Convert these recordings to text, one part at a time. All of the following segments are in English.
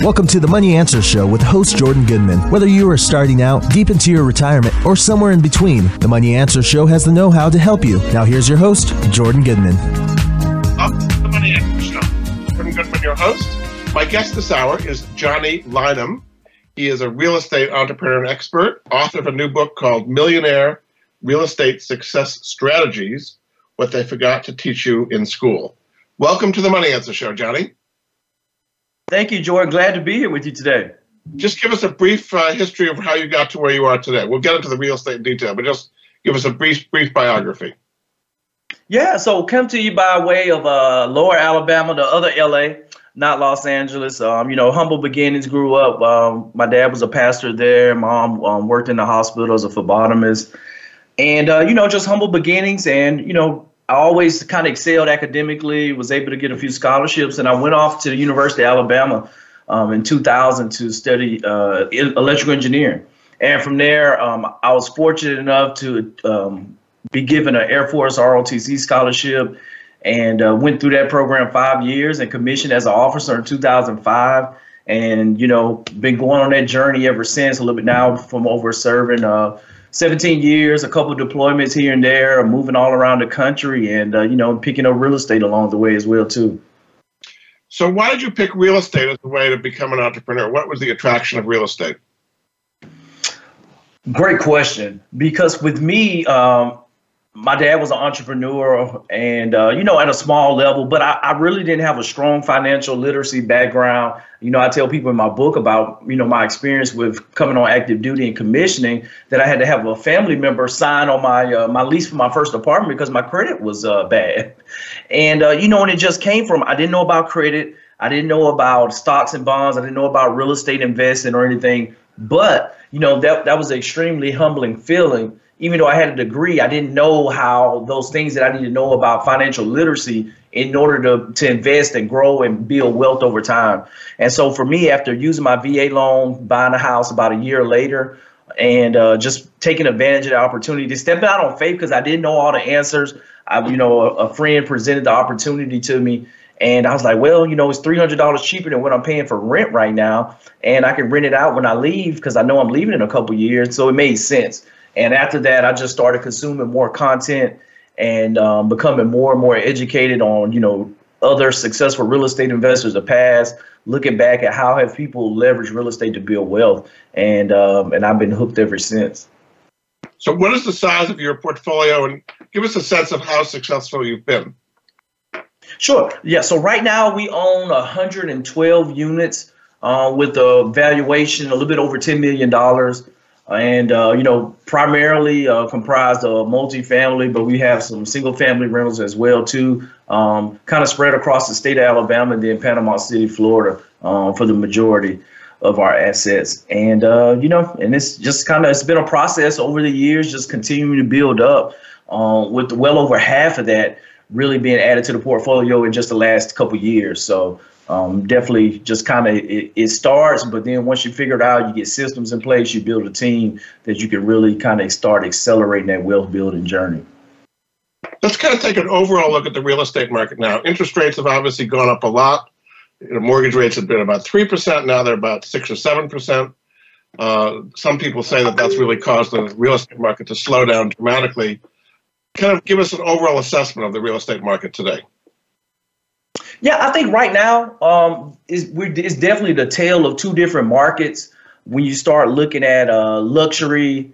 Welcome to the Money Answer Show with host Jordan Goodman. Whether you are starting out, deep into your retirement, or somewhere in between, the Money Answer Show has the know-how to help you. Now here's your host, Jordan Goodman. Welcome to the Money Answer Show. Jordan Goodman, your host. My guest this hour is Johnny Lynam. He is a real estate entrepreneur and expert, author of a new book called Millionaire Real Estate Success Strategies, What They Forgot to Teach You in School. Welcome to the Money Answer Show, Johnny. Thank you, Jordan. Glad to be here with you today. Just give us a brief history of how you got to where you are today. We'll get into the real estate detail, but just give us a brief biography. Yeah, so come to you by way of Lower Alabama, the other LA, not Los Angeles. Humble beginnings, grew up. My dad was a pastor there. Mom worked in the hospital as a phlebotomist. And, just humble beginnings. And, I always kind of excelled academically, was able to get a few scholarships, and I went off to the University of Alabama in 2000 to study electrical engineering. And from there, I was fortunate enough to be given an Air Force ROTC scholarship, and went through that program 5 years and commissioned as an officer in 2005. And, been going on that journey ever since, a little bit now from over serving 17 years, a couple of deployments here and there, moving all around the country, and, picking up real estate along the way as well, too. So why did you pick real estate as a way to become an entrepreneur? What was the attraction of real estate? Great question. Because with me, my dad was an entrepreneur and, at a small level, but I really didn't have a strong financial literacy background. I tell people in my book about, my experience with coming on active duty and commissioning that I had to have a family member sign on my lease for my first apartment because my credit was bad. And, and it just came from, I didn't know about credit. I didn't know about stocks and bonds. I didn't know about real estate investing or anything. But, that was an extremely humbling feeling. Even though I had a degree, I didn't know how those things that I need to know about financial literacy in order to invest and grow and build wealth over time. And so for me, after using my VA loan, buying a house about a year later, and just taking advantage of the opportunity to step out on faith because I didn't know all the answers. A friend presented the opportunity to me. And I was like, well, it's $300 cheaper than what I'm paying for rent right now. And I can rent it out when I leave because I know I'm leaving in a couple of years. So it made sense. And after that, I just started consuming more content and becoming more and more educated on, other successful real estate investors of the past, looking back at how have people leveraged real estate to build wealth. And I've been hooked ever since. So what is the size of your portfolio? And give us a sense of how successful you've been. Sure. Yeah. So right now we own 112 units with a valuation a little bit over $10 million. And, primarily comprised of multifamily, but we have some single family rentals as well, too, kind of spread across the state of Alabama and then Panama City, Florida, for the majority of our assets. And, and it's just it's been a process over the years, just continuing to build up with well over half of that really being added to the portfolio in just the last couple of years. So definitely just it starts, but then once you figure it out, you get systems in place, you build a team that you can really start accelerating that wealth building journey. Let's take an overall look at the real estate market now. Interest rates have obviously gone up a lot. Mortgage rates have been about 3%. Now they're about 6 or 7%. Some people say that's really caused the real estate market to slow down dramatically. Give us an overall assessment of the real estate market today. Yeah, I think right now it's definitely the tale of two different markets. When you start looking at luxury,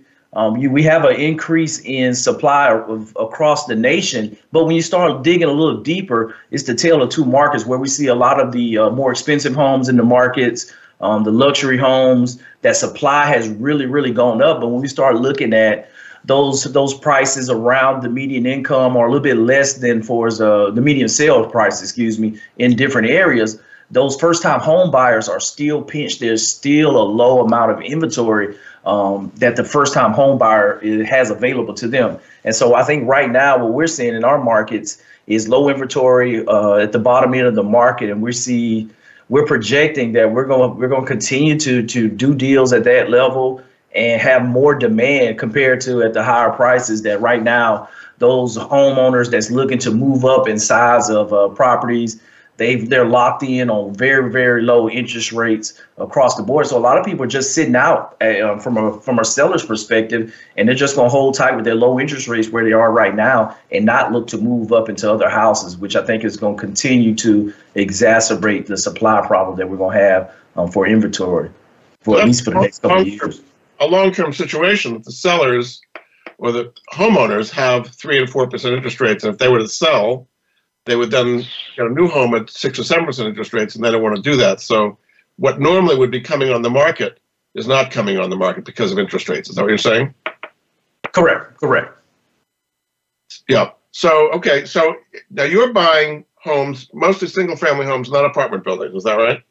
we have an increase in supply across the nation. But when you start digging a little deeper, it's the tale of two markets where we see a lot of the more expensive homes in the markets, the luxury homes. That supply has really, really gone up. But when we start looking at those prices around the median income are a little bit less than for the median sale price, in different areas. Those first-time home buyers are still pinched. There's still a low amount of inventory that the first-time home buyer has available to them. And so I think right now what we're seeing in our markets is low inventory at the bottom end of the market, and we're projecting that we're going to continue to do deals at that level and have more demand compared to at the higher prices that right now, those homeowners that's looking to move up in size of properties, They're locked in on very, very low interest rates across the board. So a lot of people are just sitting out from a seller's perspective, and they're just going to hold tight with their low interest rates where they are right now and not look to move up into other houses, which I think is going to continue to exacerbate the supply problem that we're going to have for inventory, for at least for the next couple of years. A long-term situation that the sellers or the homeowners have 3 and 4% interest rates, and if they were to sell, they would then get a new home at 6 or 7% interest rates, and they don't want to do that. So what normally would be coming on the market is not coming on the market because of interest rates. Is that what you're saying? Correct. Yeah. So, okay. So now you're buying homes, mostly single-family homes, not apartment buildings. Is that right?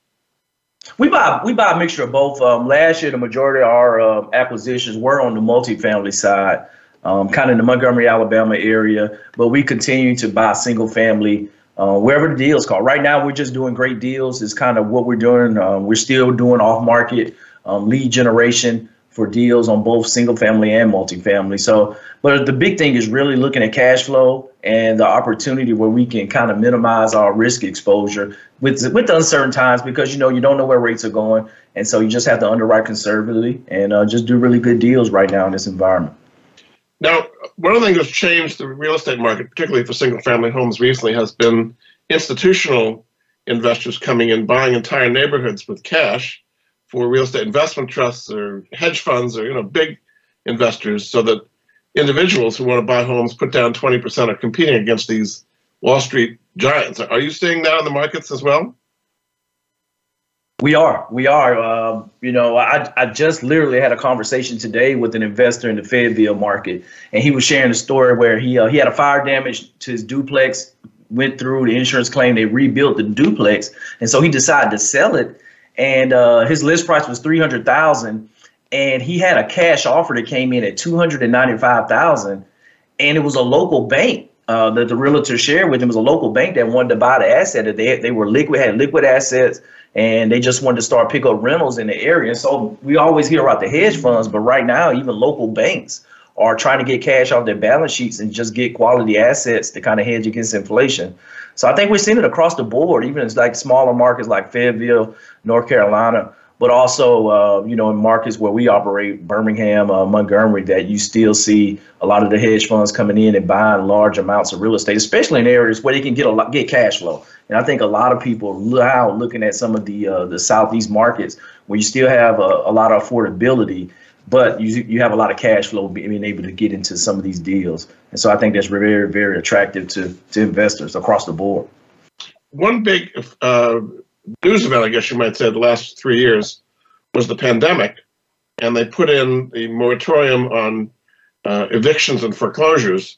We buy a mixture of both. Last year, the majority of our acquisitions were on the multifamily side. Kind of in the Montgomery, Alabama area, but we continue to buy single family wherever the deal's called. Right now, we're just doing great deals is kind of what we're doing. We're still doing off-market lead generation for deals on both single family and multifamily. So, but the big thing is really looking at cash flow and the opportunity where we can kind of minimize our risk exposure with the uncertain times, because, you know, you don't know where rates are going. And so you just have to underwrite conservatively and just do really good deals right now in this environment. Now, one of the things that's changed the real estate market, particularly for single-family homes recently, has been institutional investors coming in, buying entire neighborhoods with cash for real estate investment trusts or hedge funds or, you know, big investors, so that individuals who want to buy homes put down 20% are competing against these Wall Street giants. Are you seeing that in the markets as well? We are. You know, I just literally had a conversation today with an investor in the Fayetteville market, and he was sharing a story where he had a fire damage to his duplex, went through the insurance claim, they rebuilt the duplex, and so he decided to sell it, and his list price was $300,000, and he had a cash offer that came in at $295,000, and it was a local bank. That the realtor shared with him was a local bank that wanted to buy the asset. That they were liquid, had liquid assets, and they just wanted to start pick up rentals in the area. And so we always hear about the hedge funds, but right now even local banks are trying to get cash off their balance sheets and just get quality assets to kind of hedge against inflation. So I think we're seeing it across the board, even in like smaller markets like Fayetteville, North Carolina, but also, you know, in markets where we operate, Birmingham, Montgomery, that you still see a lot of the hedge funds coming in and buying large amounts of real estate, especially in areas where they can get cash flow. And I think a lot of people now looking at some of the Southeast markets where you still have a lot of affordability, but you have a lot of cash flow being able to get into some of these deals. And so I think that's very, very attractive to investors across the board. One big news event, I guess you might say, the last 3 years was the pandemic, and they put in the moratorium on evictions and foreclosures.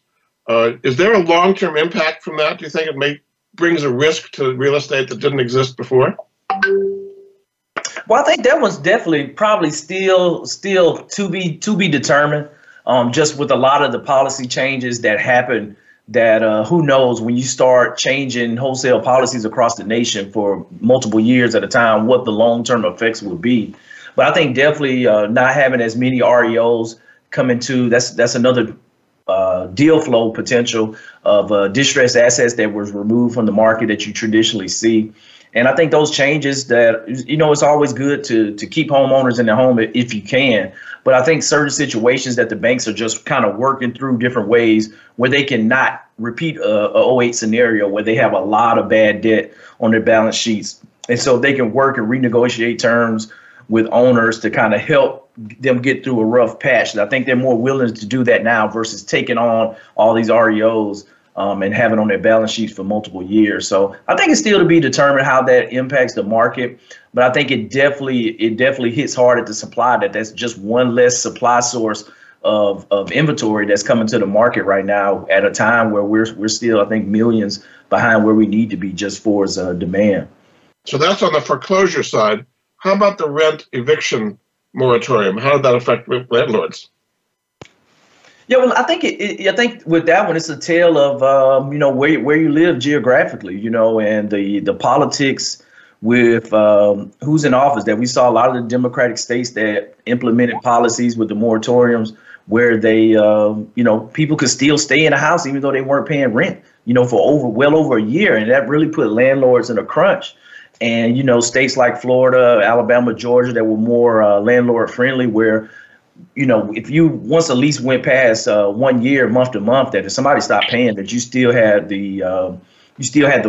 Is there a long-term impact from that? Do you think it brings a risk to real estate that didn't exist before? Well, I think that one's definitely probably still to be determined. Just with a lot of the policy changes that happened. That who knows when you start changing wholesale policies across the nation for multiple years at a time, what the long term effects will be. But I think definitely not having as many REOs come into that's another deal flow potential of distressed assets that was removed from the market that you traditionally see. And I think those changes that, you know, it's always good to keep homeowners in their home if you can. But I think certain situations that the banks are just kind of working through different ways where they cannot repeat a 08 scenario where they have a lot of bad debt on their balance sheets. And so they can work and renegotiate terms with owners to kind of help them get through a rough patch. And I think they're more willing to do that now versus taking on all these REOs. And have it on their balance sheets for multiple years. So I think it's still to be determined how that impacts the market. But I think it definitely hits hard at the supply, that's just one less supply source of inventory that's coming to the market right now at a time where we're still, I think, millions behind where we need to be just for demand. So that's on the foreclosure side. How about the rent eviction moratorium? How did that affect landlords? Yeah, well, I think with that one, it's a tale of, you know, where you live geographically, you know, and the politics with who's in office. That we saw a lot of the Democratic states that implemented policies with the moratoriums where they, you know, people could still stay in a house even though they weren't paying rent for well over a year. And that really put landlords in a crunch. And, states like Florida, Alabama, Georgia, that were more landlord friendly, where, if you once a lease went past 1 year, month to month, that if somebody stopped paying, that you still had the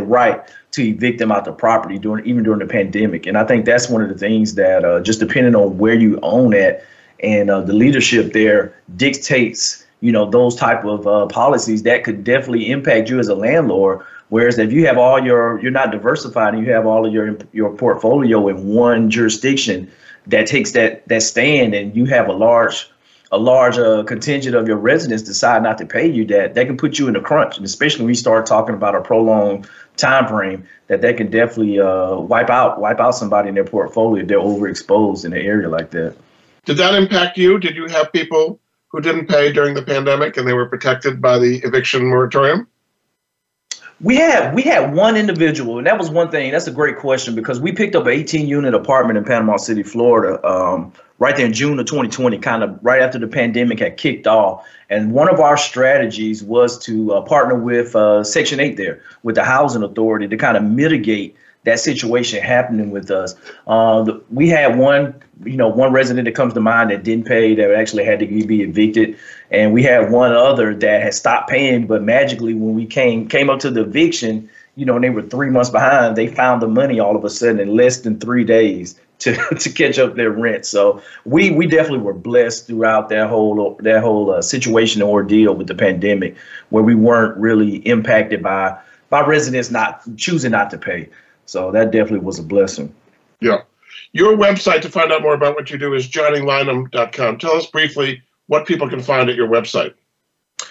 right to evict them out the property even during the pandemic. And I think that's one of the things that just depending on where you own at and the leadership there dictates, those type of policies that could definitely impact you as a landlord. Whereas if you have you're not diversified and you have all of your portfolio in one jurisdiction that takes that stand, and you have a large contingent of your residents decide not to pay you, that can put you in a crunch. And especially when we start talking about a prolonged time frame, that can definitely wipe out somebody in their portfolio if they're overexposed in an area like that. Did that impact you? Did you have people who didn't pay during the pandemic and they were protected by the eviction moratorium? We had one individual, and that was one thing. That's a great question, because we picked up an 18-unit apartment in Panama City, Florida, right there in June of 2020, kind of right after the pandemic had kicked off. And one of our strategies was to partner with Section 8 there, with the housing authority, to kind of mitigate that situation happening with us. We had one resident that comes to mind that didn't pay, that actually had to be evicted. And we had one other that had stopped paying, but magically when we came up to the eviction, and they were 3 months behind, they found the money all of a sudden in less than 3 days to catch up their rent. So we definitely were blessed throughout that whole situation and ordeal with the pandemic, where we weren't really impacted by residents not choosing not to pay. So that definitely was a blessing. Yeah. Your website, to find out more about what you do, is johnnylynam.com. Tell us briefly what people can find at your website.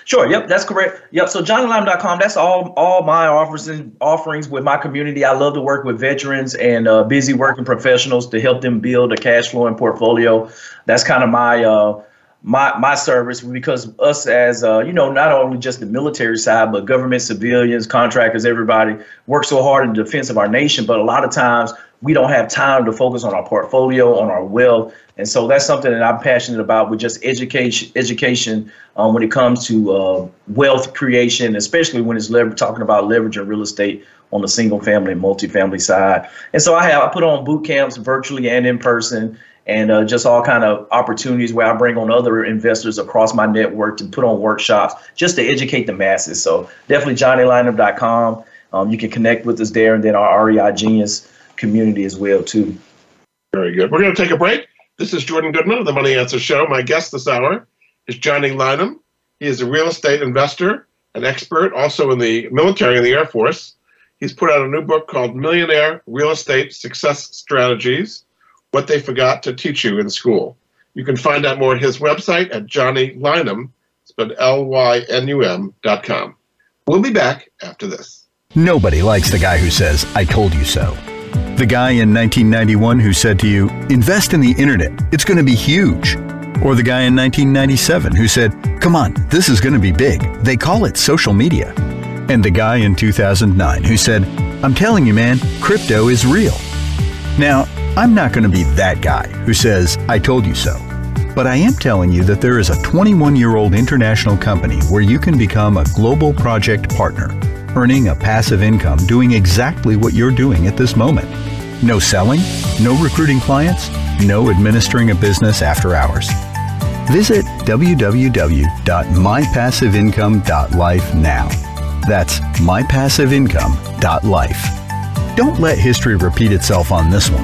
Sure. Yep, that's correct. Yep. So johnnylynam.com, that's all my offerings with my community. I love to work with veterans and busy working professionals to help them build a cash flow and portfolio. That's kind of my my service, because us as, not only just the military side, but government, civilians, contractors, everybody works so hard in the defense of our nation. But a lot of times we don't have time to focus on our portfolio, on our wealth. And so that's something that I'm passionate about, with just education when it comes to wealth creation, especially when it's talking about leveraging real estate on the single family and multifamily side. And so I put on boot camps virtually and in person, and just all kind of opportunities where I bring on other investors across my network to put on workshops just to educate the masses. So definitely johnnylynam.com. You can connect with us there, and then our REI Genius community as well, too. Very good. We're going to take a break. This is Jordan Goodman of the Money Answer Show. My guest this hour is Johnny Lynam. He is a real estate investor, an expert, also in the military and the Air Force. He's put out a new book called Millionaire Real Estate Success Strategies: What They Forgot to Teach You in School. You can find out more at his website at johnnylynam.com, spelled LYNUM.com. We'll be back after this. Nobody likes the guy who says, "I told you so." The guy in 1991 who said to you, "Invest in the internet, it's going to be huge." Or the guy in 1997 who said, "Come on, this is going to be big. They call it social media." And the guy in 2009 who said, "I'm telling you, man, crypto is real." Now, I'm not going to be that guy who says, "I told you so." But I am telling you that there is a 21-year-old international company where you can become a global project partner, earning a passive income doing exactly what you're doing at this moment. No selling, no recruiting clients, no administering a business after hours. Visit www.mypassiveincome.life now. That's mypassiveincome.life. Don't let history repeat itself on this one.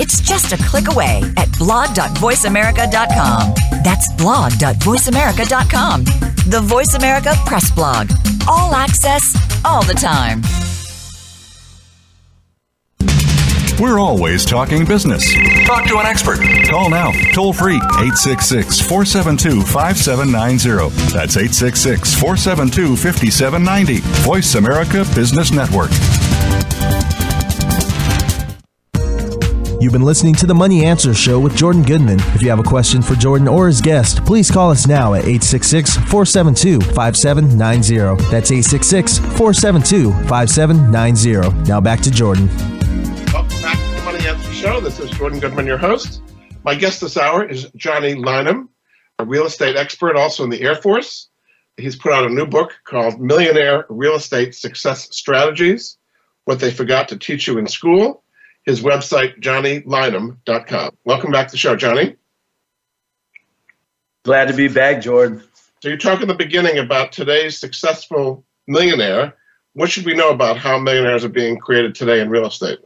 It's just a click away at blog.voiceamerica.com. That's blog.voiceamerica.com. The Voice America Press Blog. All access, all the time. We're always talking business. Talk to an expert. Call now, toll free, 866-472-5790. That's 866-472-5790. Voice America Business Network. You've been listening to The Money Answer Show with Jordan Goodman. If you have a question for Jordan or his guest, please call us now at 866-472-5790. That's 866-472-5790. Now back to Jordan. Welcome back to The Money Answer Show. This is Jordan Goodman, your host. My guest this hour is Johnny Lynam, a real estate expert also in the Air Force. He's put out a new book called Millionaire Real Estate Success Strategies, What They Forgot to Teach You in School. His website, johnnylynam.com. Welcome back to the show, Johnny. Glad to be back, Jordan. So you talked in the beginning about today's successful millionaire. What should we know about how millionaires are being created today in real estate?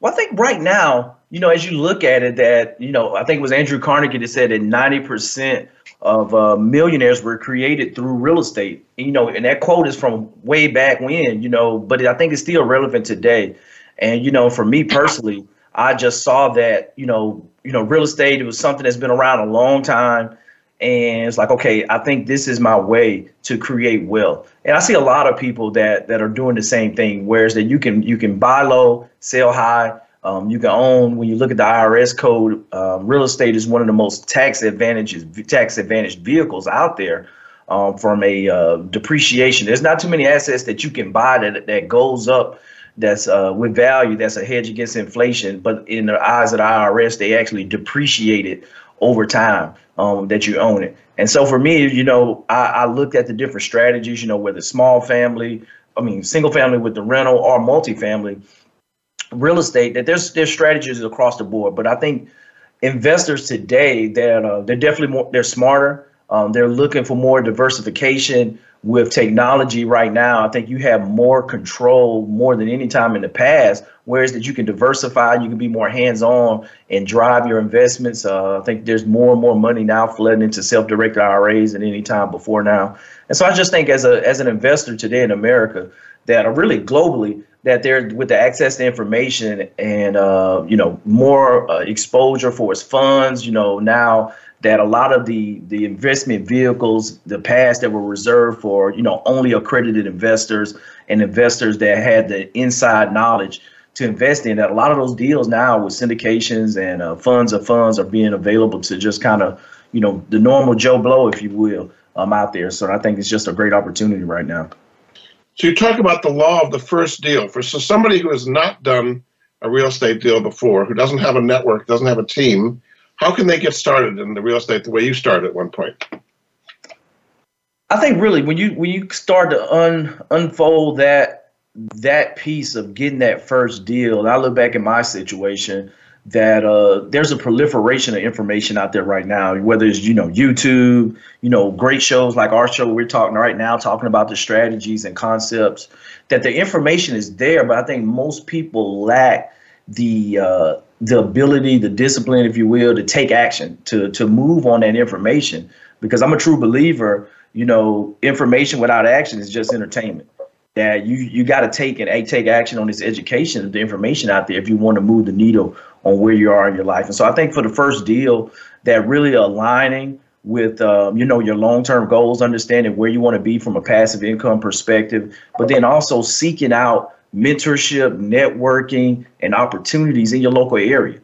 Well, I think right now, as you look at it, that, I think it was Andrew Carnegie that said that 90% of millionaires were created through real estate. And that quote is from way back when, but I think it's still relevant today. And, for me personally, I just saw that, real estate, it was something that's been around a long time. And it's like, OK, I think this is my way to create wealth. And I see a lot of people that are doing the same thing, whereas that you can buy low, sell high. You can own. When you look at the IRS code, real estate is one of the most tax advantaged vehicles out there. From a depreciation, there's not too many assets that you can buy that goes up. That's with value. That's a hedge against inflation. But in the eyes of the IRS, they actually depreciate it over time that you own it. And so for me, I looked at the different strategies, whether small family, single family with the rental or multifamily real estate, that there's strategies across the board. But I think investors today that they're definitely they're smarter. They're looking for more diversification. With technology right now, I think you have more control more than any time in the past, whereas that you can diversify, you can be more hands-on and drive your investments. I think there's more and more money now flooding into self-directed IRAs than any time before now. And so I just think as an investor today in America, that are really globally, that they're with the access to information and, more exposure for its funds, now that a lot of the investment vehicles, the past that were reserved for, only accredited investors and investors that had the inside knowledge to invest in, that a lot of those deals now with syndications and funds are being available to just kind of, the normal Joe Blow, if you will, out there. So I think it's just a great opportunity right now. So you talk about the law of the first deal. So somebody who has not done a real estate deal before, who doesn't have a network, doesn't have a team, how can they get started in the real estate the way you started at one point? I think really when you start to unfold that piece of getting that first deal, and I look back at my situation, that there's a proliferation of information out there right now, whether it's, YouTube, great shows like our show we're talking right now, talking about the strategies and concepts, that the information is there. But I think most people lack the ability, the discipline, if you will, to take action, to move on that information. Because I'm a true believer, information without action is just entertainment. That you got to take action on this education of the information out there if you want to move the needle on where you are in your life. And so I think for the first deal, that really aligning with, your long-term goals, understanding where you want to be from a passive income perspective, but then also seeking out mentorship, networking, and opportunities in your local area.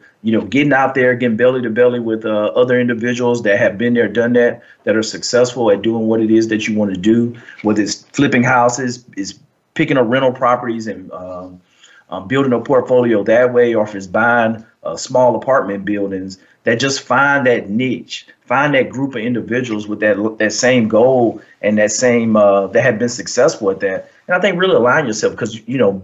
Getting out there, getting belly to belly with other individuals that have been there, done that are successful at doing what it is that you want to do, whether it's flipping houses, is picking up rental properties and building a portfolio that way, or if it's buying small apartment buildings, that just find that niche, find that group of individuals with that same goal and that same that have been successful at that. And I think really align yourself, because,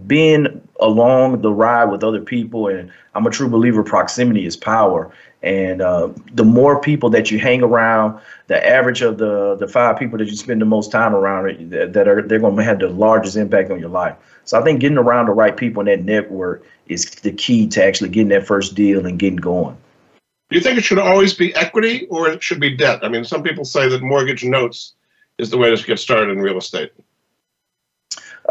being along the ride with other people, and I'm a true believer, proximity is power. And the more people that you hang around, the average of the five people that you spend the most time around, they're going to have the largest impact on your life. So I think getting around the right people in that network is the key to actually getting that first deal and getting going. Do you think it should always be equity, or it should be debt? Some people say that mortgage notes is the way to get started in real estate.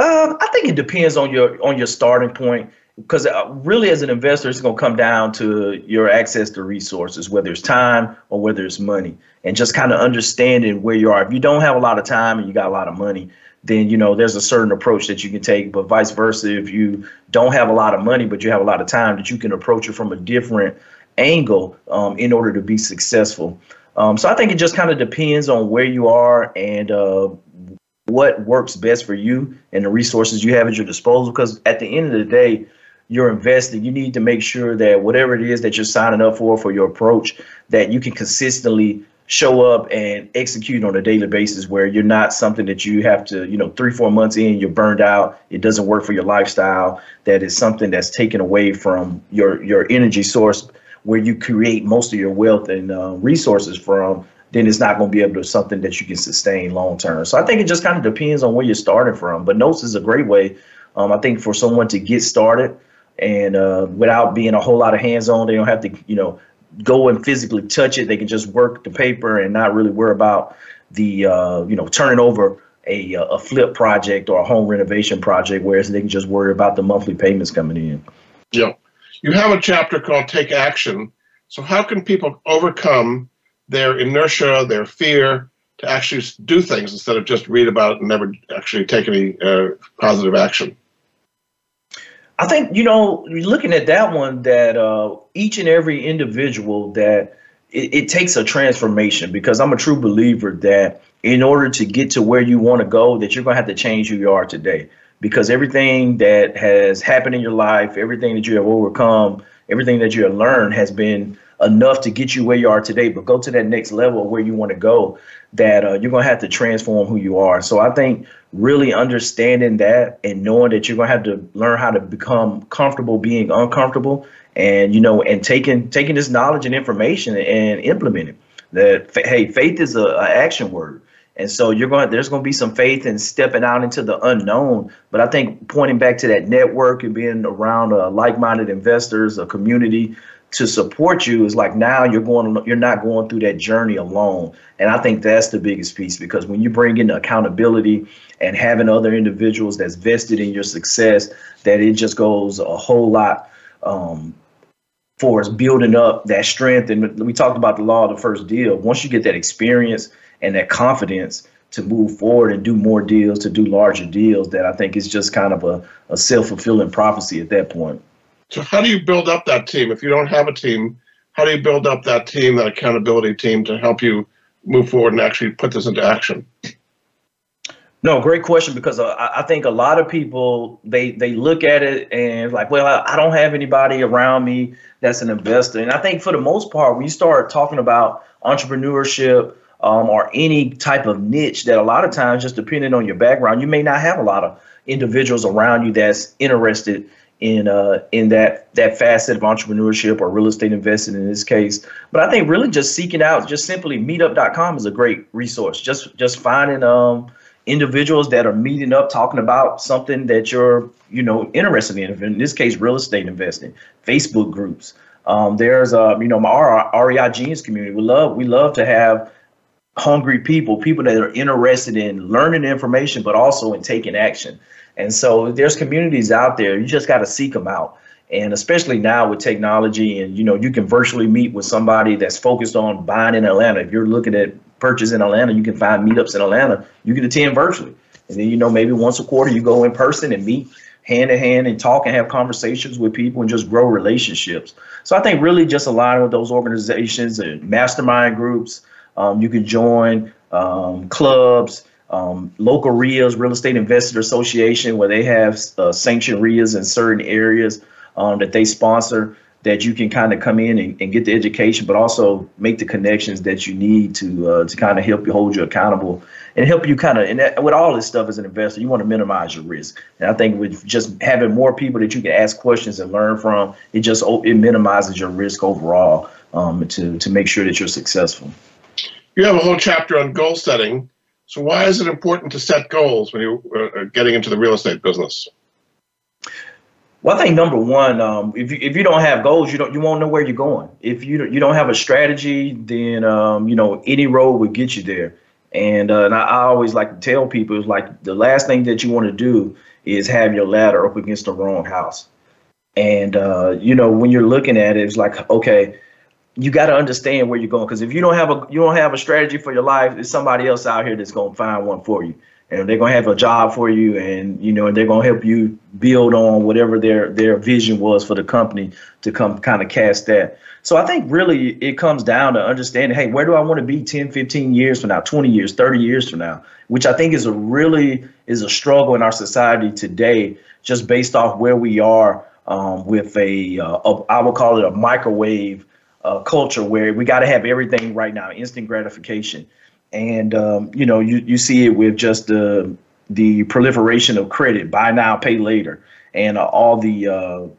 I think it depends on your starting point. because really as an investor, it's going to come down to your access to resources, whether it's time or whether it's money, and just kind of understanding where you are. If you don't have a lot of time and you got a lot of money, then, you know, there's a certain approach that you can take. But vice versa, if you don't have a lot of money, but you have a lot of time, that you can approach it from a different angle in order to be successful. So I think it just kind of depends on where you are and what works best for you and the resources you have at your disposal. Because at the end of the day, you're investing. You need to make sure that whatever it is that you're signing up for your approach, that you can consistently show up and execute on a daily basis, where you're not something that you have to, you know, 3-4 months in, you're burned out, it doesn't work for your lifestyle. That is something that's taken away from your energy source, where you create most of your wealth and resources from. Then it's not going to be able to something that you can sustain long term. So I think it just kind of depends on where you're starting from. But notes is a great way, I think, for someone to get started, and without being a whole lot of hands on. They don't have to, you know, go and physically touch it. They can just work the paper and not really worry about the, you know, turning over a flip project or a home renovation project, whereas they can just worry about the monthly payments coming in. Yeah. You have a chapter called Take Action. So how can people overcome their inertia, their fear, to actually do things instead of just read about it and never actually take any positive action? I think, you know, looking at that one, that each and every individual, that it takes a transformation, because I'm a true believer that in order to get to where you want to go, that you're going to have to change who you are today, because everything that has happened in your life, everything that you have overcome, everything that you have learned has been enough to get you where you are today. But go to that next level where you want to go, that you're going to have to transform who you are. So I think really understanding that and knowing that you're going to have to learn how to become comfortable being uncomfortable, and, you know, and taking this knowledge and information and implement it. That, hey, faith is a action word. And so there's going to be some faith in stepping out into the unknown. But I think pointing back to that network and being around like-minded investors, a community to support you, is like, now you're not going through that journey alone. And I think that's the biggest piece, because when you bring in accountability and having other individuals that's vested in your success, that it just goes a whole lot for us building up that strength. And we talked about the law of the first deal. Once you get that experience and that confidence to move forward and do more deals, to do larger deals, that I think it's just kind of a self-fulfilling prophecy at that point. So how do you build up that team? If you don't have a team, how do you build up that team, that accountability team, to help you move forward and actually put this into action? No, great question, because I think a lot of people, they look at it and like, well, I don't have anybody around me that's an investor. And I think for the most part, when you start talking about entrepreneurship or any type of niche, that a lot of times, just depending on your background, you may not have a lot of individuals around you that's interested in that facet of entrepreneurship or real estate investing in this case. But I think really just seeking out, just simply Meetup.com is a great resource. Just finding individuals that are meeting up, talking about something that you're, you know, interested in this case, real estate investing. Facebook groups. There's you know, my REI Genius community. We love to have hungry people that are interested in learning information, but also in taking action. And so there's communities out there. You just got to seek them out. And especially now with technology, and, you know, you can virtually meet with somebody that's focused on buying in Atlanta. If you're looking at purchase in Atlanta, you can find meetups in Atlanta. You can attend virtually. And then, you know, maybe once a quarter you go in person and meet hand to hand and talk and have conversations with people and just grow relationships. So I think really just align with those organizations and mastermind groups. You can join clubs. Local REIAs, Real Estate Investor Association, where they have sanctioned REIAs in certain areas that they sponsor, that you can kind of come in and get the education, but also make the connections that you need to kind of help you hold you accountable and help you kind of, and that, with all this stuff as an investor, you want to minimize your risk. And I think with just having more people that you can ask questions and learn from, it minimizes your risk overall to make sure that you're successful. You have a whole chapter on goal setting. So why is it important to set goals when you're getting into the real estate business? Well, I think number one, if you don't have goals, you won't know where you're going. If you don't have a strategy, then you know, any road would get you there. And I always like to tell people, it's like the last thing that you want to do is have your ladder up against the wrong house. And, you know, when you're looking at it, it's like, okay, you got to understand where you're going. Because if you don't have a strategy for your life, there's somebody else out here that's going to find one for you. And they're going to have a job for you. And, you know, and they're going to help you build on whatever their vision was for the company to come kind of cast that. So I think really it comes down to understanding, hey, where do I want to be 10, 15 years from now, 20 years, 30 years from now, which I think is a struggle in our society today, just based off where we are with I would call it a microwave culture where we got to have everything right now, instant gratification. And, you know, you see it with just the proliferation of credit, buy now, pay later, and all the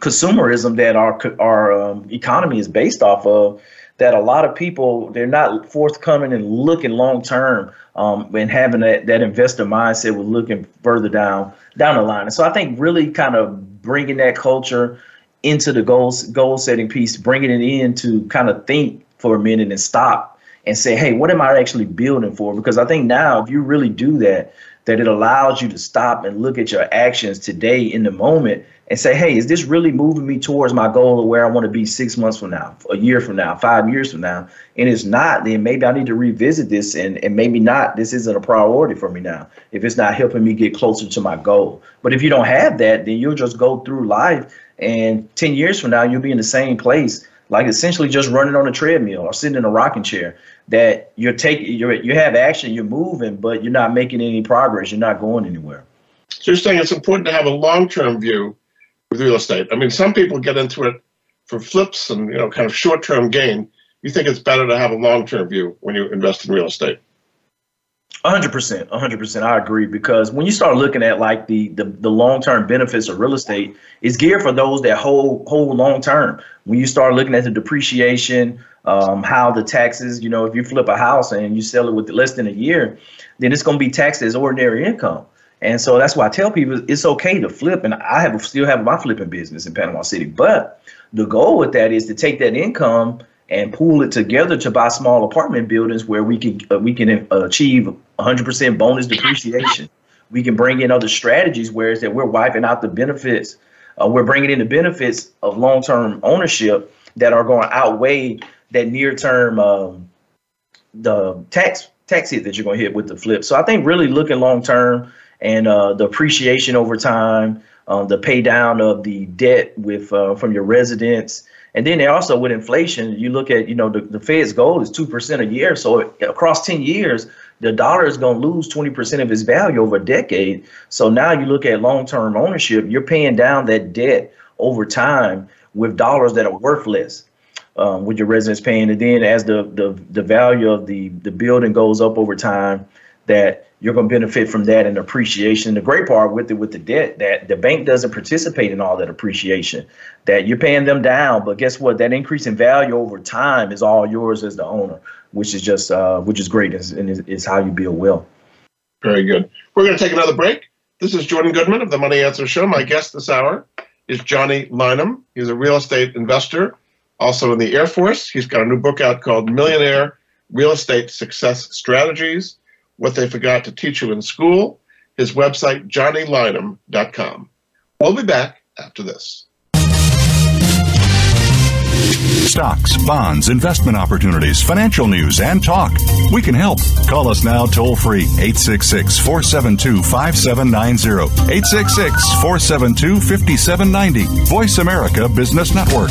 consumerism that our economy is based off of, that a lot of people, they're not forthcoming and looking long term and having that investor mindset with looking further down the line. And so I think really kind of bringing that culture into the goal setting piece, bringing it in to kind of think for a minute and stop and say, hey, what am I actually building for? Because I think now if you really do that it allows you to stop and look at your actions today in the moment and say, hey, is this really moving me towards my goal of where I want to be 6 months from now, a year from now, 5 years from now? And it's not, then maybe I need to revisit this and maybe not. This isn't a priority for me now if it's not helping me get closer to my goal. But if you don't have that, then you'll just go through life and 10 years from now, you'll be in the same place, like essentially just running on a treadmill or sitting in a rocking chair, that you have action, you're moving, but you're not making any progress. You're not going anywhere. So you're saying it's important to have a long-term view with real estate. I mean, some people get into it for flips and, you know, kind of short-term gain. You think it's better to have a long-term view when you invest in real estate? 100%. I agree, because when you start looking at like the long-term benefits of real estate, it's geared for those that hold long-term. When you start looking at the depreciation, how the taxes, you know, if you flip a house and you sell it with less than a year, then it's going to be taxed as ordinary income. And so that's why I tell people it's okay to flip. And I still have my flipping business in Panama City. But the goal with that is to take that income and pool it together to buy small apartment buildings where we can achieve 100% bonus depreciation. We can bring in other strategies whereas that we're wiping out the benefits. We're bringing in the benefits of long-term ownership that are going to outweigh that near-term the tax hit that you're going to hit with the flip. So I think really looking long-term and the appreciation over time, the pay down of the debt with from your residents. And then also with inflation, you look at, you know, the Fed's goal is 2% a year. So across 10 years, the dollar is going to lose 20% of its value over a decade. So now you look at long-term ownership, you're paying down that debt over time with dollars that are worth less with your residents paying. And then as the value of the building goes up over time, that you're going to benefit from that and appreciation. The great part with the debt, that the bank doesn't participate in all that appreciation, that you're paying them down. But guess what? That increase in value over time is all yours as the owner, which is just which is great, and is how you build wealth. Very good. We're going to take another break. This is Jordan Goodman of the Money Answer Show. My guest this hour is Johnny Lynam. He's a real estate investor, also in the Air Force. He's got a new book out called Millionaire Real Estate Success Strategies, What They Forgot to Teach You in School. His website, johnnylynam.com. We'll be back after this. Stocks, bonds, investment opportunities, financial news, and talk. We can help. Call us now toll free, 866-472-5790, 866-472-5790. Voice America Business Network.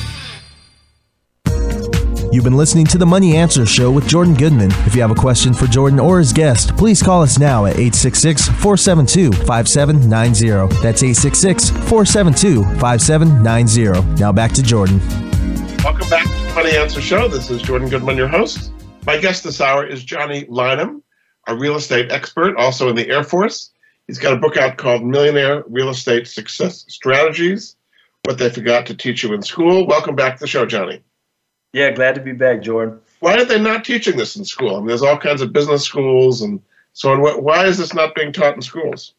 You've been listening to The Money Answer Show with Jordan Goodman. If you have a question for Jordan or his guest, please call us now at 866-472-5790. That's 866-472-5790. Now back to Jordan. Welcome back to The Money Answer Show. This is Jordan Goodman, your host. My guest this hour is Johnny Lynam, a real estate expert, also in the Air Force. He's got a book out called Millionaire Real Estate Success Strategies, What They Forgot to Teach You in School. Welcome back to the show, Johnny. Yeah, glad to be back, Jordan. Why are they not teaching this in school? I mean, there's all kinds of business schools and so on. Why is this not being taught in schools?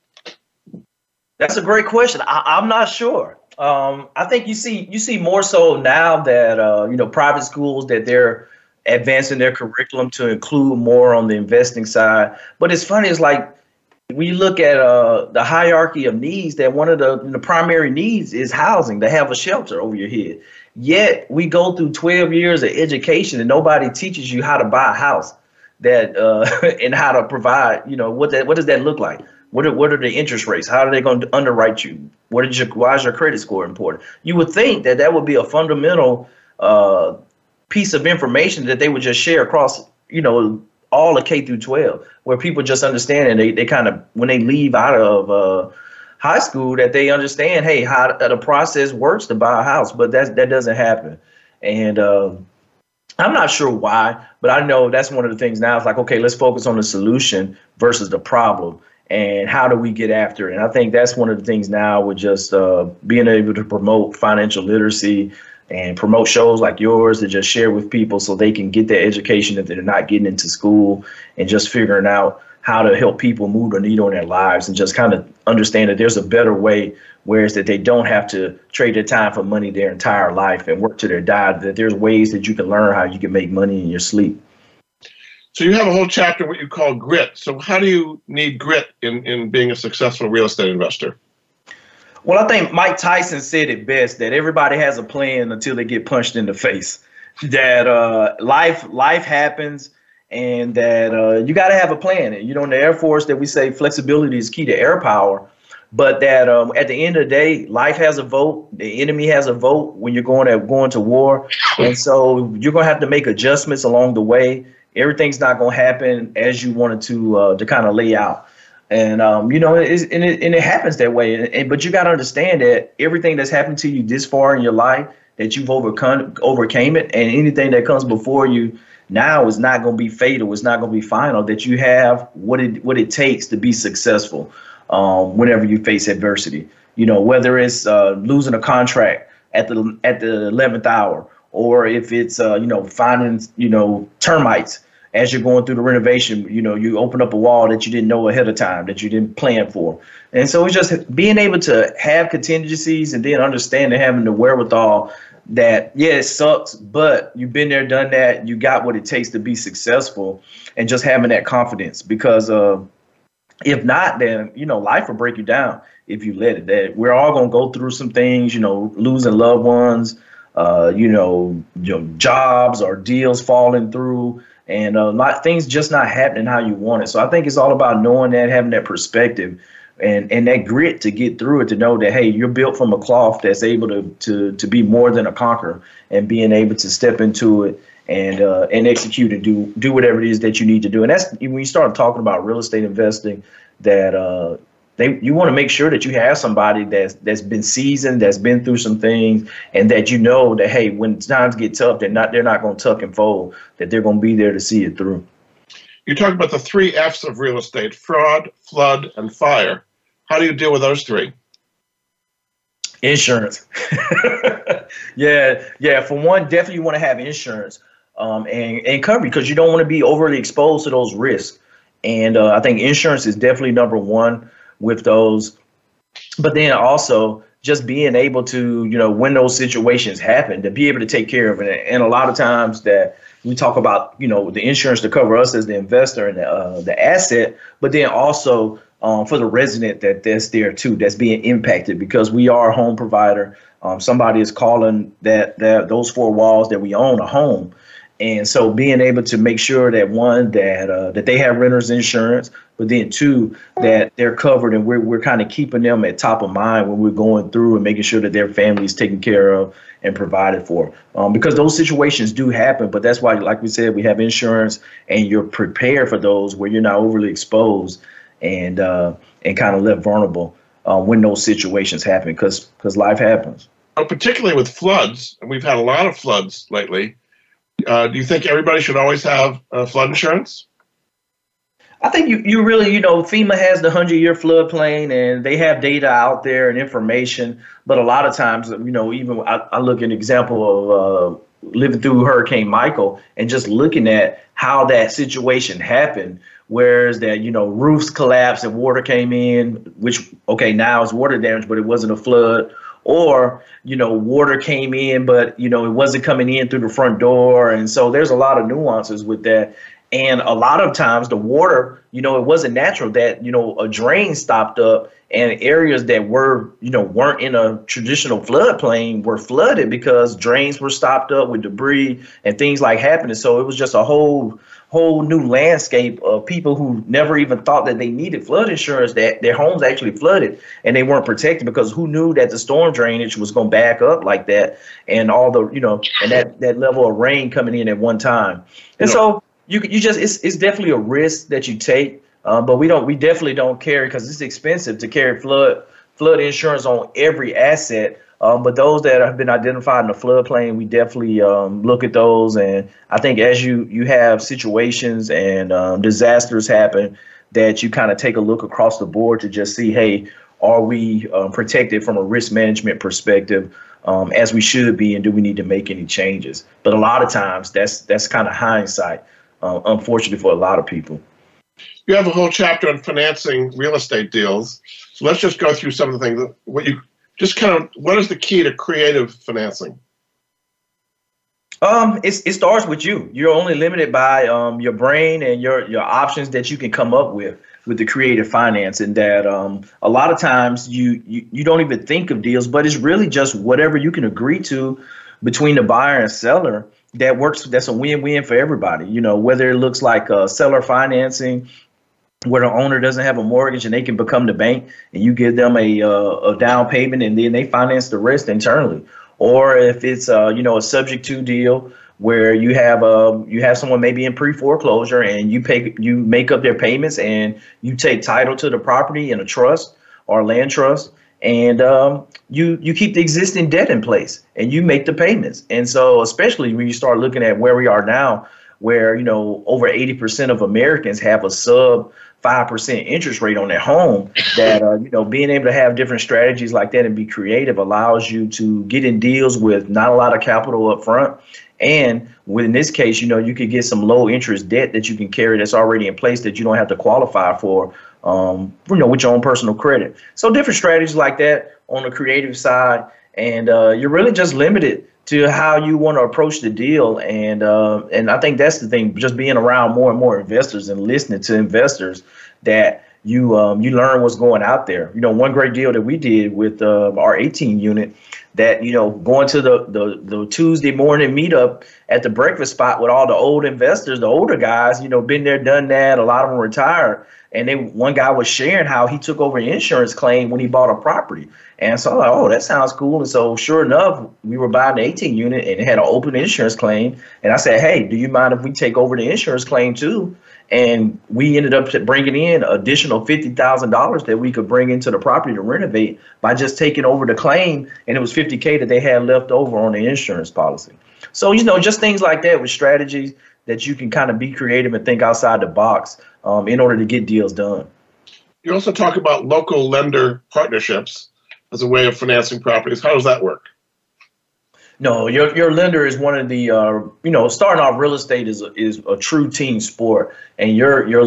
That's a great question. I'm not sure. I think you see more so now that private schools, that they're advancing their curriculum to include more on the investing side. But it's funny. It's like we look at the hierarchy of needs. That one of the primary needs is housing, to have a shelter over your head. Yet we go through 12 years of education and nobody teaches you how to buy a house, that and how to provide, what does that look like? What are the interest rates? How are they going to underwrite you? Why is your credit score important? You would think that would be a fundamental piece of information that they would just share across, all of K through 12, where people just understand, and they kind of, when they leave out of high school, that they understand, hey, how the process works to buy a house. But that doesn't happen. And I'm not sure why, but I know that's one of the things now. It's like, okay, let's focus on the solution versus the problem, and how do we get after it? And I think that's one of the things now with just being able to promote financial literacy and promote shows like yours to just share with people so they can get their education if they're not getting into school, and just figuring out how to help people move the needle in their lives, and just kind of understand that there's a better way, whereas that they don't have to trade their time for money their entire life and work to their die, that there's ways that you can learn how you can make money in your sleep. So you have a whole chapter, what you call grit. So how do you need grit in being a successful real estate investor? Well, I think Mike Tyson said it best, that everybody has a plan until they get punched in the face, that life happens. And that you got to have a plan. And, in the Air Force, that we say flexibility is key to air power. But that at the end of the day, life has a vote. The enemy has a vote when you're going to war. And so you're going to have to make adjustments along the way. Everything's not going to happen as you wanted to kind of lay out. And, it happens that way. But you got to understand that everything that's happened to you this far in your life, that you've overcame it. And anything that comes before you now is not going to be fatal. It's not going to be final, that you have what it takes to be successful whenever you face adversity. Whether it's losing a contract at the 11th hour, or if it's, finding, termites as you're going through the renovation. You open up a wall that you didn't know ahead of time, that you didn't plan for. And so it's just being able to have contingencies, and then understanding, having the wherewithal that, yeah, it sucks, but you've been there, done that. You got what it takes to be successful, and just having that confidence, because if not, then, life will break you down if you let it. That we're all going to go through some things, losing loved ones, jobs or deals falling through, and things just not happening how you want it. So I think it's all about knowing that, having that perspective, And that grit to get through it, to know that, hey, you're built from a cloth that's able to be more than a conqueror, and being able to step into it and execute and do whatever it is that you need to do. And that's when you start talking about real estate investing, that you want to make sure that you have somebody that's been seasoned, that's been through some things, and that that, hey, when times get tough, they're not going to tuck and fold, that they're going to be there to see it through. You talked about the 3 F's of real estate: fraud, flood, and fire. How do you deal with those 3? Insurance. Yeah. For one, definitely you want to have insurance and coverage, because you don't want to be overly exposed to those risks. And I think insurance is definitely number 1 with those. But then also just being able to, you know, when those situations happen, to be able to take care of it. And a lot of times that we talk about, you know, the insurance to cover us as the investor and the asset, but then also for the resident that's there too, that's being impacted, because we are a home provider. Somebody is calling that those four walls that we own a home. And so being able to make sure that, one, that they have renter's insurance, but then two, that they're covered, and we're kind of keeping them at top of mind when we're going through and making sure that their family is taken care of and provided for. Because those situations do happen, but that's why, like we said, we have insurance, and you're prepared for those where you're not overly exposed and kind of left vulnerable when those situations happen, because life happens. Particularly with floods, and we've had a lot of floods lately. Do you think everybody should always have flood insurance? I think you really, you know, FEMA has the 100-year floodplain, and they have data out there and information. But a lot of times, you know, even I look at an example of living through Hurricane Michael and just looking at how that situation happened. Whereas that, you know, roofs collapsed and water came in, which, okay, now it's water damage, but it wasn't a flood. Or, you know, water came in, but, you know, it wasn't coming in through the front door. And so there's a lot of nuances with that. And a lot of times the water, you know, it wasn't natural, that, you know, a drain stopped up, and areas that were, you know, weren't in a traditional floodplain were flooded because drains were stopped up with debris and things like happening. So it was just a whole new landscape of people who never even thought that they needed flood insurance, that their homes actually flooded and they weren't protected, because who knew that the storm drainage was going to back up like that, and all the, you know, and that level of rain coming in at one time. And so you just, it's definitely a risk that you take, but we definitely don't carry, because it's expensive to carry flood insurance on every asset. But those that have been identified in the floodplain, we definitely look at those. And I think as you have situations and disasters happen, that you kind of take a look across the board to just see, hey, are we protected from a risk management perspective as we should be, and do we need to make any changes? But a lot of times that's kind of hindsight, unfortunately, for a lot of people. You have a whole chapter on financing real estate deals. So let's just go through some of the things that what is the key to creative financing? It starts with you. You're only limited by your brain and your options that you can come up with the creative finance, and that a lot of times you don't even think of deals, but it's really just whatever you can agree to between the buyer and seller that works. That's a win-win for everybody. You know, whether it looks like seller financing, where the owner doesn't have a mortgage and they can become the bank, and you give them a down payment and then they finance the rest internally. Or if it's you know, a subject to deal where you have someone maybe in pre-foreclosure, and you make up their payments and you take title to the property in a trust or land trust, and you keep the existing debt in place and you make the payments. And so especially when you start looking at where we are now, where, you know, over 80% of Americans have a sub 5% interest rate on their home, that, you know, being able to have different strategies like that and be creative allows you to get in deals with not a lot of capital up front. And in this case, you know, you could get some low interest debt that you can carry that's already in place that you don't have to qualify for, you know, with your own personal credit. So different strategies like that on the creative side. And you're really just limited to how you want to approach the deal. And I think that's the thing, just being around more and more investors and listening to investors, that you learn what's going out there. You know, one great deal that we did with our 18 unit, that, you know, going to the Tuesday morning meetup at the breakfast spot with all the old investors, the older guys, you know, been there, done that. A lot of them retired. And then one guy was sharing how he took over an insurance claim when he bought a property. And so I'm like, oh, that sounds cool. And so sure enough, we were buying the 18 unit and it had an open insurance claim. And I said, hey, do you mind if we take over the insurance claim too? And we ended up bringing in additional $50,000 that we could bring into the property to renovate by just taking over the claim. And it was $50K that they had left over on the insurance policy. So, you know, just things like that with strategies that you can kind of be creative and think outside the box in order to get deals done. You also talk about local lender partnerships as a way of financing properties. How does that work? No, your lender is one of the, you know, starting off real estate is a true team sport, and your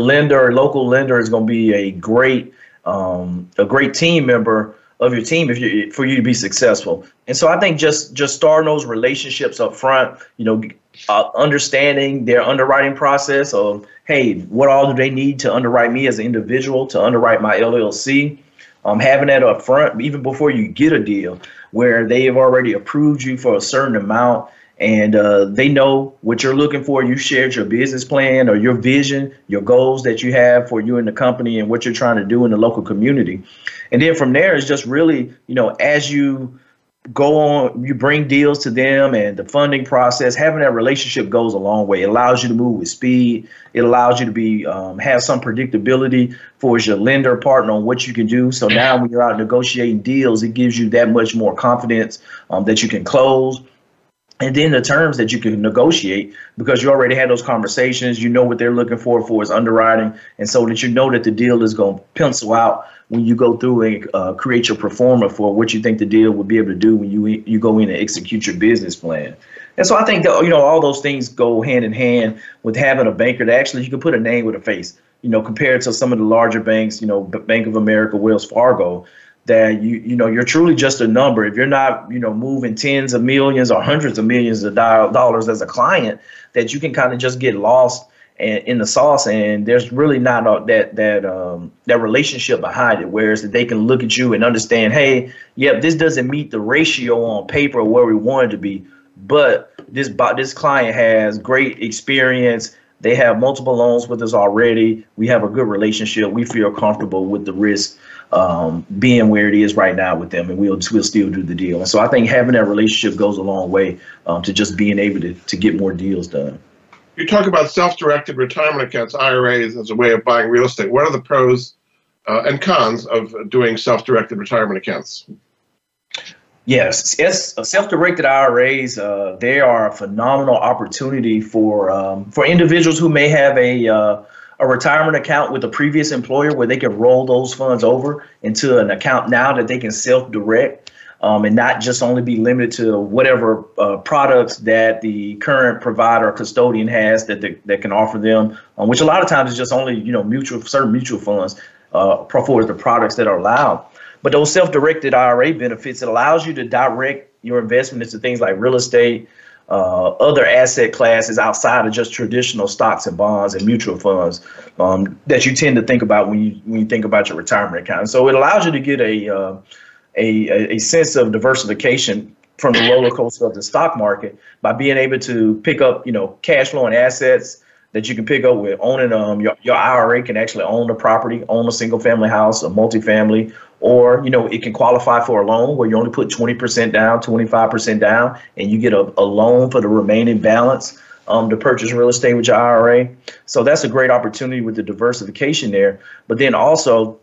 local lender is going to be a great team member of your team if you for you to be successful. And so I think just starting those relationships up front, you know, understanding their underwriting process of, hey, what all do they need to underwrite me as an individual, to underwrite my LLC? Having that up front, even before you get a deal, where they have already approved you for a certain amount and they know what you're looking for. You shared your business plan or your vision, your goals that you have for you and the company and what you're trying to do in the local community. And then from there, it's just really, you know, as you go on, you bring deals to them and the funding process, having that relationship goes a long way. It allows you to move with speed. It allows you to be have some predictability for your lender partner on what you can do. So now when you're out negotiating deals, it gives you that much more confidence that you can close. And then the terms that you can negotiate, because you already had those conversations, you know what they're looking for is underwriting. And so that you know that the deal is going to pencil out when you go through and create your performer for what you think the deal will be able to do when you go in and execute your business plan. And so I think that, you know, all those things go hand in hand with having a banker that actually you can put a name with a face, you know, compared to some of the larger banks, you know, Bank of America, Wells Fargo, that you know, you're truly just a number. If you're not, you know, moving tens of millions or hundreds of millions of dollars as a client, that you can kind of just get lost and in the sauce, and there's really not that relationship behind it. Whereas that they can look at you and understand, hey, yep, this doesn't meet the ratio on paper where we want it to be, but this client has great experience. They have multiple loans with us already. We have a good relationship. We feel comfortable with the risk being where it is right now with them, and we'll still do the deal. And so I think having that relationship goes a long way to just being able to get more deals done. You talk about self-directed retirement accounts, IRAs, as a way of buying real estate. What are the pros and cons of doing self-directed retirement accounts? Yes, self-directed IRAs, they are a phenomenal opportunity for individuals who may have a retirement account with a previous employer where they can roll those funds over into an account now that they can self-direct and not just only be limited to whatever products that the current provider or custodian has that can offer them, which a lot of times is just only, you know, certain mutual funds for the products that are allowed. But those self-directed IRA benefits, it allows you to direct your investment into things like real estate, other asset classes outside of just traditional stocks and bonds and mutual funds that you tend to think about when you think about your retirement account. So it allows you to get a sense of diversification from the roller coaster of the stock market by being able to pick up, you know, cash flowing assets that you can pick up with owning your IRA can actually own the property, own a single family house, a multifamily, or, you know, it can qualify for a loan where you only put 20% down, 25% down, and you get a loan for the remaining balance to purchase real estate with your IRA. So that's a great opportunity with the diversification there. But then also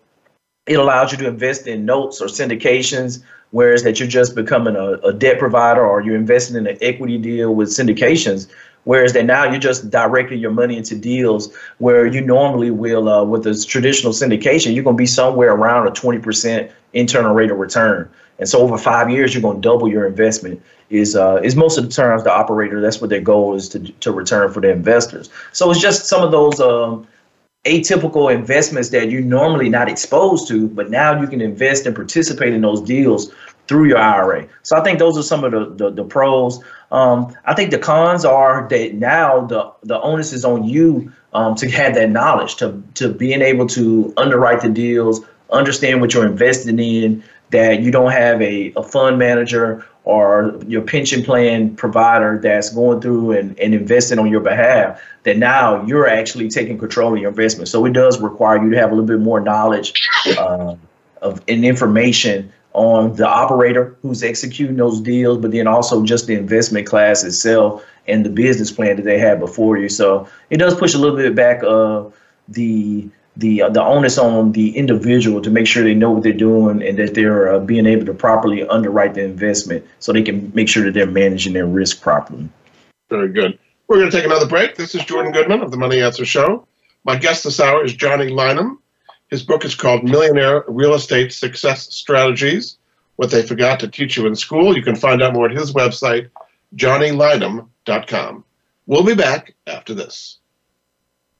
it allows you to invest in notes or syndications, whereas that you're just becoming a debt provider, or you're investing in an equity deal with syndications, whereas that now you're just directing your money into deals where you normally will, with this traditional syndication, you're going to be somewhere around a 20% internal rate of return. And so over 5 years, you're going to double your investment is most of the times the operator, that's what their goal is to return for their investors. So it's just some of those atypical investments that you're normally not exposed to, but now you can invest and participate in those deals through your IRA. So I think those are some of the pros. I think the cons are that now the onus is on you to have that knowledge, to being able to underwrite the deals, understand what you're investing in, that you don't have a fund manager or your pension plan provider that's going through and investing on your behalf, that now you're actually taking control of your investment. So it does require you to have a little bit more knowledge and information on the operator who's executing those deals, but then also just the investment class itself and the business plan that they had before you. So it does push a little bit back of the onus on the individual to make sure they know what they're doing and that they're being able to properly underwrite the investment so they can make sure that they're managing their risk properly. Very good. We're going to take another break. This is Jordan Goodman of the Money Answer Show. My guest this hour is Johnny Lynam. His book is called Millionaire Real Estate Success Strategies, What They Forgot to Teach You in School. You can find out more at his website, johnnylynam.com. We'll be back after this.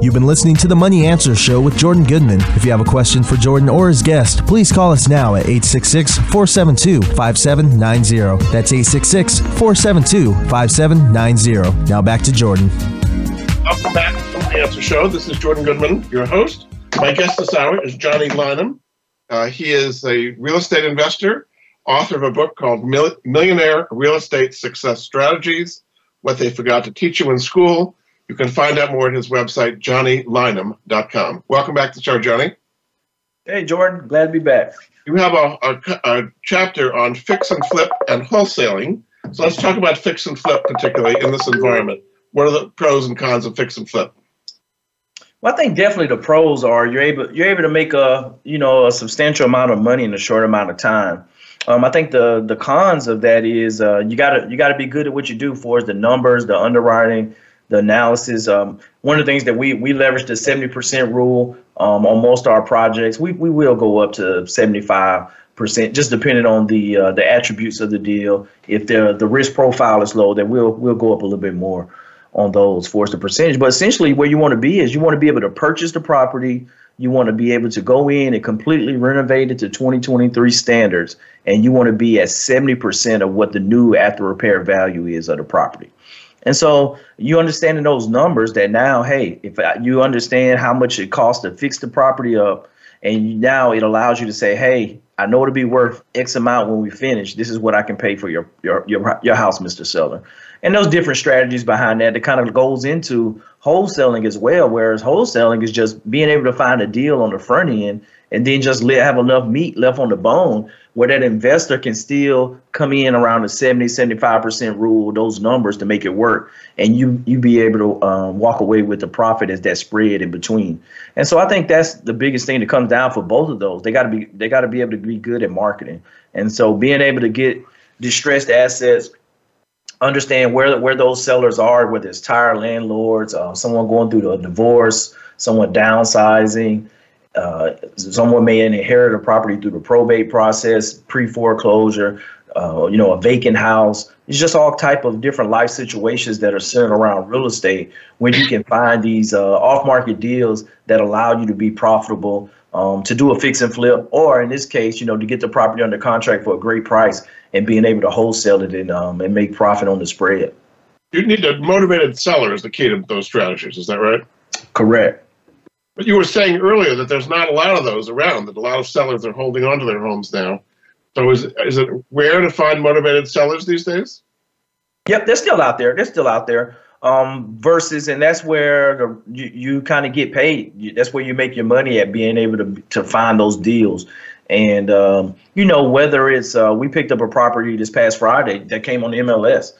You've been listening to The Money Answer Show with Jordan Goodman. If you have a question for Jordan or his guest, please call us now at 866-472-5790. That's 866-472-5790. Now back to Jordan. Welcome back to The Money Answer Show. This is Jordan Goodman, your host. My guest this hour is Johnny Lynam. He is a real estate investor, author of a book called Millionaire Real Estate Success Strategies, What They Forgot to Teach You in School. You can find out more at his website, johnnylynam.com. Welcome back to the show, Johnny. Hey, Jordan. Glad to be back. You have a chapter on fix and flip and wholesaling. So let's talk about fix and flip, particularly in this environment. What are the pros and cons of fix and flip? Well, I think definitely the pros are you're able to make a substantial amount of money in a short amount of time. I think the cons of that is you gotta be good at what you do for the numbers, the underwriting, the analysis. One of the things that we leverage the 70% rule on most of our projects. We will go up to 75%, just depending on the attributes of the deal. If the risk profile is low, then we'll go up a little bit more on those for the percentage. But essentially, where you want to be is you want to be able to purchase the property. You want to be able to go in and completely renovate it to 2023 standards, and you want to be at 70% of what the new after repair value is of the property. And so you understanding those numbers that now, hey, if you understand how much it costs to fix the property up, and now it allows you to say, hey, I know it'll be worth X amount when we finish. This is what I can pay for your house, Mr. Seller. And those different strategies behind that kind of goes into wholesaling as well, whereas wholesaling is just being able to find a deal on the front end and then just have enough meat left on the bone where that investor can still come in around the 70-75% rule, those numbers to make it work, and you be able to walk away with the profit as that spread in between. And so I think that's the biggest thing that comes down for both of those. They got to be able to be good at marketing, and so being able to get distressed assets, understand where those sellers are, whether it's tired landlords, someone going through a divorce, someone downsizing, someone may inherit a property through the probate process, pre-foreclosure, a vacant house. It's just all type of different life situations that are centered around real estate when you can find these off-market deals that allow you to be profitable, to do a fix and flip, or in this case, to get the property under contract for a great price and being able to wholesale it and make profit on the spread. You need a motivated seller is the key to those strategies. Is that right? Correct. But you were saying earlier that there's not a lot of those around, that a lot of sellers are holding onto their homes now. So is it rare to find motivated sellers these days? Yep, they're still out there. Versus, and that's where you kind of get paid. That's where you make your money at, being able to find those deals. And, whether it's we picked up a property this past Friday that came on the MLS.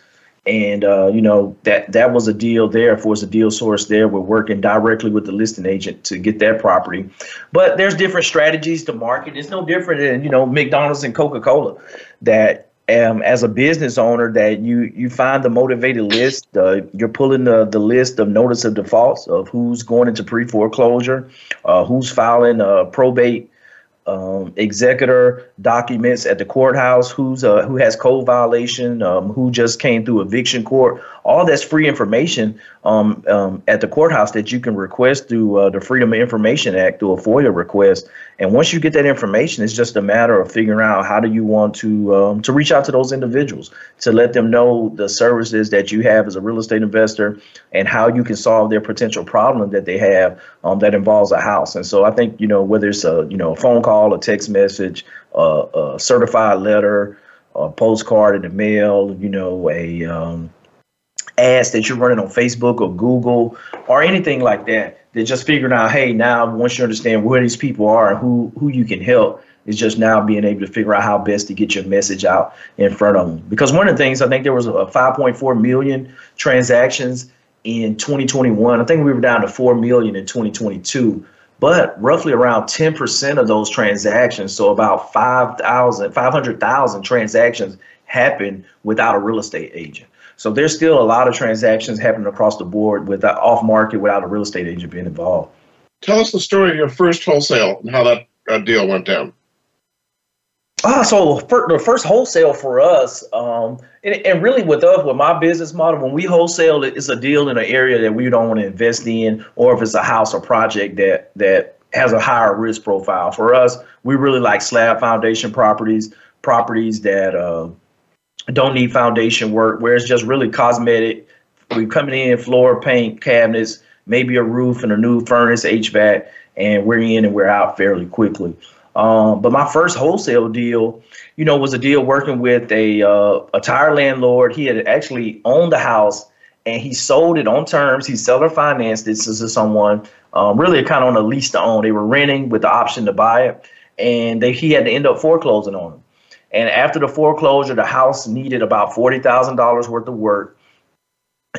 And, that was a deal there for us, a deal source there. We're working directly with the listing agent to get that property. But there's different strategies to market. It's no different than, McDonald's and Coca-Cola, that as a business owner that you find the motivated list. You're pulling the list of notice of defaults of who's going into pre-foreclosure, who's filing probate executor documents at the courthouse, who has code violation, who just came through eviction court. All that's free information at the courthouse that you can request through the Freedom of Information Act through a FOIA request. And once you get that information, it's just a matter of figuring out how do you want to reach out to those individuals, to let them know the services that you have as a real estate investor and how you can solve their potential problem that they have that involves a house. And so I think, you know, whether it's a phone call, a text message, a certified letter, a postcard in the mail, you know, a ads that you're running on Facebook or Google or anything like that. They're just figuring out, hey, now once you understand where these people are and who you can help, it's just now being able to figure out how best to get your message out in front of them. Because one of the things, I think there was a 5.4 million transactions in 2021. I think we were down to 4 million in 2022. But roughly around 10% of those transactions, so about 500,000 transactions happen without a real estate agent. So there's still a lot of transactions happening across the board without off market, without a real estate agent being involved. Tell us the story of your first wholesale and how that deal went down. So the first wholesale for us, and really with my business model, when we wholesale, it's a deal in an area that we don't want to invest in, or if it's a house or project that has a higher risk profile. For us, we really like slab foundation properties that don't need foundation work, where it's just really cosmetic. We're coming in, floor, paint, cabinets, maybe a roof and a new furnace, HVAC, and we're in and we're out fairly quickly. But my first wholesale deal, you know, was a deal working with a tire landlord. He had actually owned the house and he sold it on terms. He seller financed it to someone, really kind of on a lease to own. They were renting with the option to buy it, and he had to end up foreclosing on them. And after the foreclosure, the house needed about $40,000 worth of work.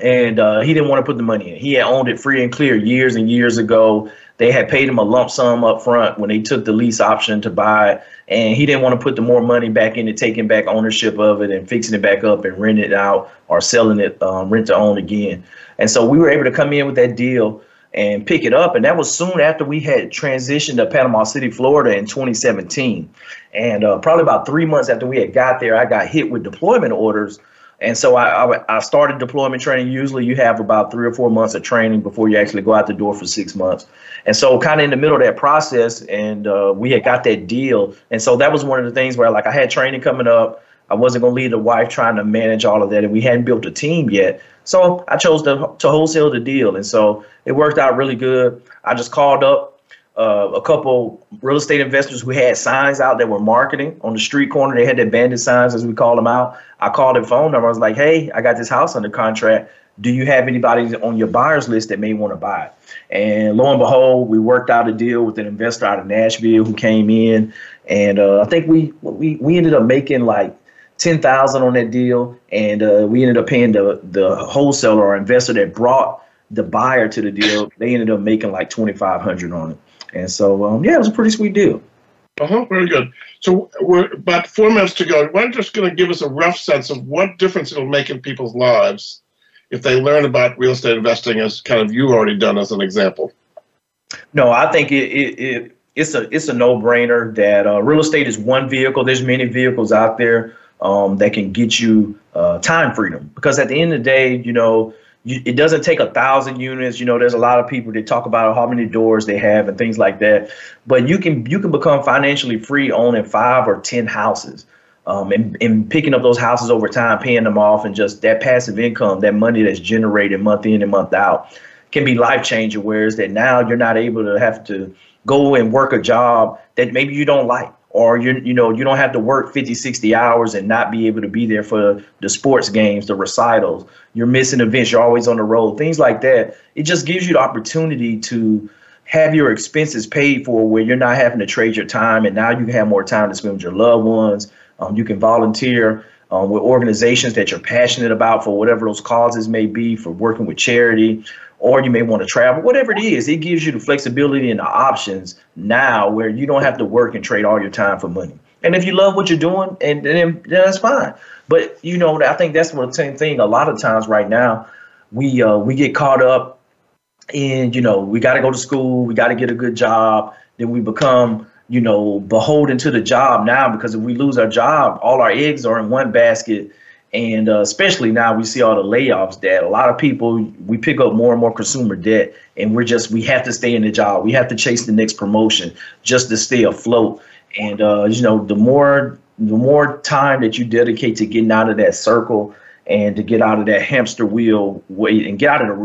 And he didn't want to put the money in. He had owned it free and clear years and years ago. They had paid him a lump sum up front when they took the lease option to buy it. And he didn't want to put the more money back into taking back ownership of it and fixing it back up and renting it out or selling it rent to own again. And so we were able to come in with that deal and pick it up. And that was soon after we had transitioned to Panama City, Florida in 2017. And probably about 3 months after we had got there, I got hit with deployment orders. And so I started deployment training. Usually you have about 3 or 4 months of training before you actually go out the door for 6 months. And so kind of in the middle of that process, and we had got that deal. And so that was one of the things where, like, I had training coming up. I wasn't going to leave the wife trying to manage all of that, and we hadn't built a team yet. So I chose to wholesale the deal. And so it worked out really good. I just called up a couple real estate investors who had signs out that were marketing on the street corner. They had their bandit signs, as we call them out. I called their phone number. I was like, hey, I got this house under contract. Do you have anybody on your buyer's list that may want to buy it? And lo and behold, we worked out a deal with an investor out of Nashville who came in. And I think we ended up making like $10,000 on that deal. And we ended up paying the wholesaler or investor that brought the buyer to the deal. They ended up making like $2,500 on it. And so, yeah, it was a pretty sweet deal. Very good. So we're about 4 minutes to go. Why don't you just going to give us a rough sense of what difference it'll make in people's lives if they learn about real estate investing, as kind of you've already done as an example? No, I think it's a no-brainer that real estate is one vehicle. There's many vehicles out there that can get you time freedom, because at the end of the day, you know, it doesn't take 1,000 units. You know, there's a lot of people that talk about how many doors they have and things like that. But you can become financially free owning 5 or 10 houses and picking up those houses over time, paying them off, and just that passive income, that money that's generated month in and month out can be life changing. Whereas that now you're not able to have to go and work a job that maybe you don't like. Or, you don't have to work 50, 60 hours and not be able to be there for the sports games, the recitals. You're missing events. You're always on the road, things like that. It just gives you the opportunity to have your expenses paid for, where you're not having to trade your time. And now you have more time to spend with your loved ones. You can volunteer with organizations that you're passionate about, for whatever those causes may be, for working with charity. Or you may want to travel, whatever it is. It gives you the flexibility and the options now, where you don't have to work and trade all your time for money. And if you love what you're doing, and then that's fine. But, you know, I think that's the same thing. A lot of times right now, we get caught up in, you know, we got to go to school, we got to get a good job, then we become you know, beholden to the job now, because if we lose our job, all our eggs are in one basket. And especially now we see all the layoffs that a lot of people, we pick up more and more consumer debt, and we're just, we have to stay in the job. We have to chase the next promotion just to stay afloat. And, you know, the more time that you dedicate to getting out of that circle and to get out of that hamster wheel weight and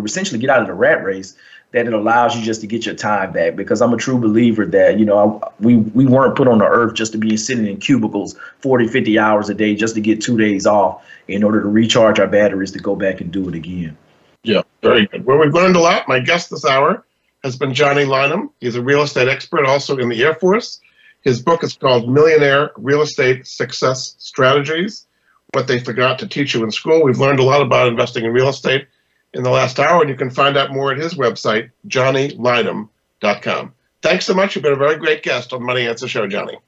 essentially get out of the rat race, that it allows you just to get your time back. Because I'm a true believer that, you know, we weren't put on the earth just to be sitting in cubicles 40, 50 hours a day just to get 2 days off in order to recharge our batteries to go back and do it again. Yeah, very good. Well, we've learned a lot. My guest this hour has been Johnny Lynam. He's a real estate expert also in the Air Force. His book is called Millionaire Real Estate Success Strategies, What They Forgot to Teach You in School. We've learned a lot about investing in real estate in the last hour, and you can find out more at his website, johnnylynam.com. Thanks so much. You've been a very great guest on Money Answer Show, Johnny.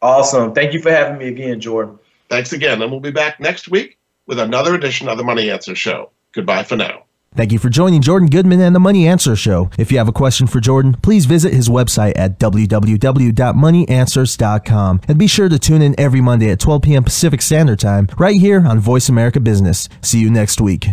Awesome. Thank you for having me again, Jordan. Thanks again, and we'll be back next week with another edition of the Money Answer Show. Goodbye for now. Thank you for joining Jordan Goodman and the Money Answer Show. If you have a question for Jordan, please visit his website at www.moneyanswers.com. And be sure to tune in every Monday at 12 p.m. Pacific Standard Time right here on Voice America Business. See you next week.